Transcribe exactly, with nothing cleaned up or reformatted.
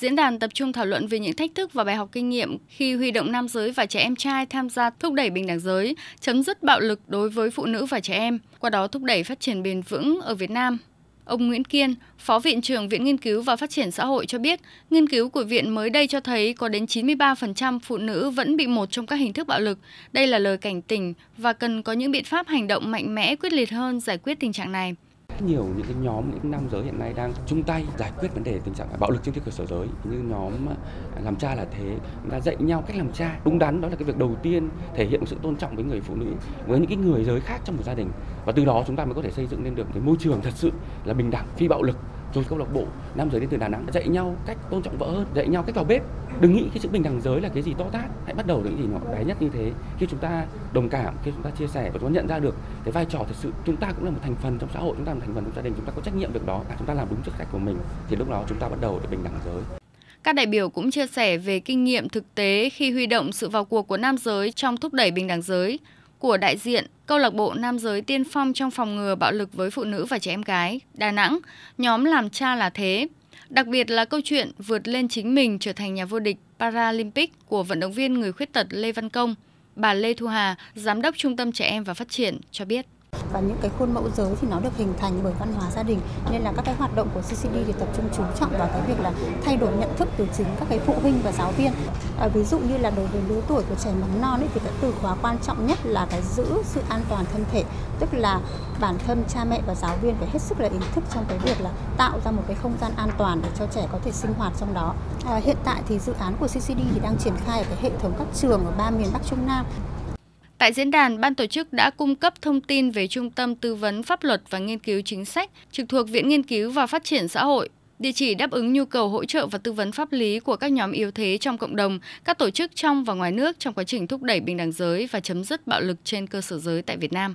Diễn đàn tập trung thảo luận về những thách thức và bài học kinh nghiệm khi huy động nam giới và trẻ em trai tham gia thúc đẩy bình đẳng giới, chấm dứt bạo lực đối với phụ nữ và trẻ em, qua đó thúc đẩy phát triển bền vững ở Việt Nam. Ông Nguyễn Kiên, Phó Viện trưởng Viện Nghiên cứu và Phát triển Xã hội cho biết, nghiên cứu của Viện mới đây cho thấy có đến chín mươi ba phần trăm phụ nữ vẫn bị một trong các hình thức bạo lực. Đây là lời cảnh tỉnh và cần có những biện pháp hành động mạnh mẽ, quyết liệt hơn giải quyết tình trạng này. Nhiều những cái nhóm những nam giới hiện nay đang chung tay giải quyết vấn đề tình trạng bạo lực trên cơ sở giới, như nhóm làm cha là thế, đã dạy nhau cách làm cha đúng đắn, đó là cái việc đầu tiên thể hiện sự tôn trọng với người phụ nữ, với những cái người giới khác trong một gia đình, và từ đó chúng ta mới có thể xây dựng lên được cái môi trường thật sự là bình đẳng, phi bạo lực. Rồi câu lạc bộ nam giới đến từ Đà Nẵng dạy nhau cách tôn trọng vợ hơn, dạy nhau cách vào bếp. Đừng nghĩ cái sự bình đẳng giới là cái gì to tát, hãy bắt đầu từ những gì nó bé nhất như thế. Khi chúng ta đồng cảm, khi chúng ta chia sẻ và chúng ta nhận ra được cái vai trò thật sự, chúng ta cũng là một thành phần trong xã hội, chúng ta là một thành phần trong gia đình, chúng ta có trách nhiệm được đó, chúng ta làm đúng chức trách của mình, thì lúc đó chúng ta bắt đầu để bình đẳng giới. Các đại biểu cũng chia sẻ về kinh nghiệm thực tế khi huy động sự vào cuộc của nam giới trong thúc đẩy bình đẳng giới. Của đại diện câu lạc bộ nam giới tiên phong trong phòng ngừa bạo lực với phụ nữ và trẻ em gái Đà Nẵng, nhóm làm cha là thế, đặc biệt là câu chuyện vượt lên chính mình trở thành nhà vô địch Paralympic của vận động viên người khuyết tật Lê Văn Công. Bà Lê Thu Hà, giám đốc Trung tâm Trẻ Em và Phát triển cho biết. Và những cái khuôn mẫu giới thì nó được hình thành bởi văn hóa gia đình, nên là các cái hoạt động của xê xê đê thì tập trung chú trọng vào cái việc là thay đổi nhận thức từ chính các cái phụ huynh và giáo viên. À, ví dụ như là đối với lứa tuổi của trẻ mầm non ấy, thì cái từ khóa quan trọng nhất là cái giữ sự an toàn thân thể, tức là bản thân cha mẹ và giáo viên phải hết sức là ý thức trong cái việc là tạo ra một cái không gian an toàn để cho trẻ có thể sinh hoạt trong đó. À, hiện tại thì dự án của xê xê đê thì đang triển khai ở cái hệ thống các trường ở ba miền Bắc Trung Nam. Tại diễn đàn, ban tổ chức đã cung cấp thông tin về Trung tâm Tư vấn Pháp luật và Nghiên cứu Chính sách trực thuộc Viện Nghiên cứu và Phát triển Xã hội, địa chỉ đáp ứng nhu cầu hỗ trợ và tư vấn pháp lý của các nhóm yếu thế trong cộng đồng, các tổ chức trong và ngoài nước trong quá trình thúc đẩy bình đẳng giới và chấm dứt bạo lực trên cơ sở giới tại Việt Nam.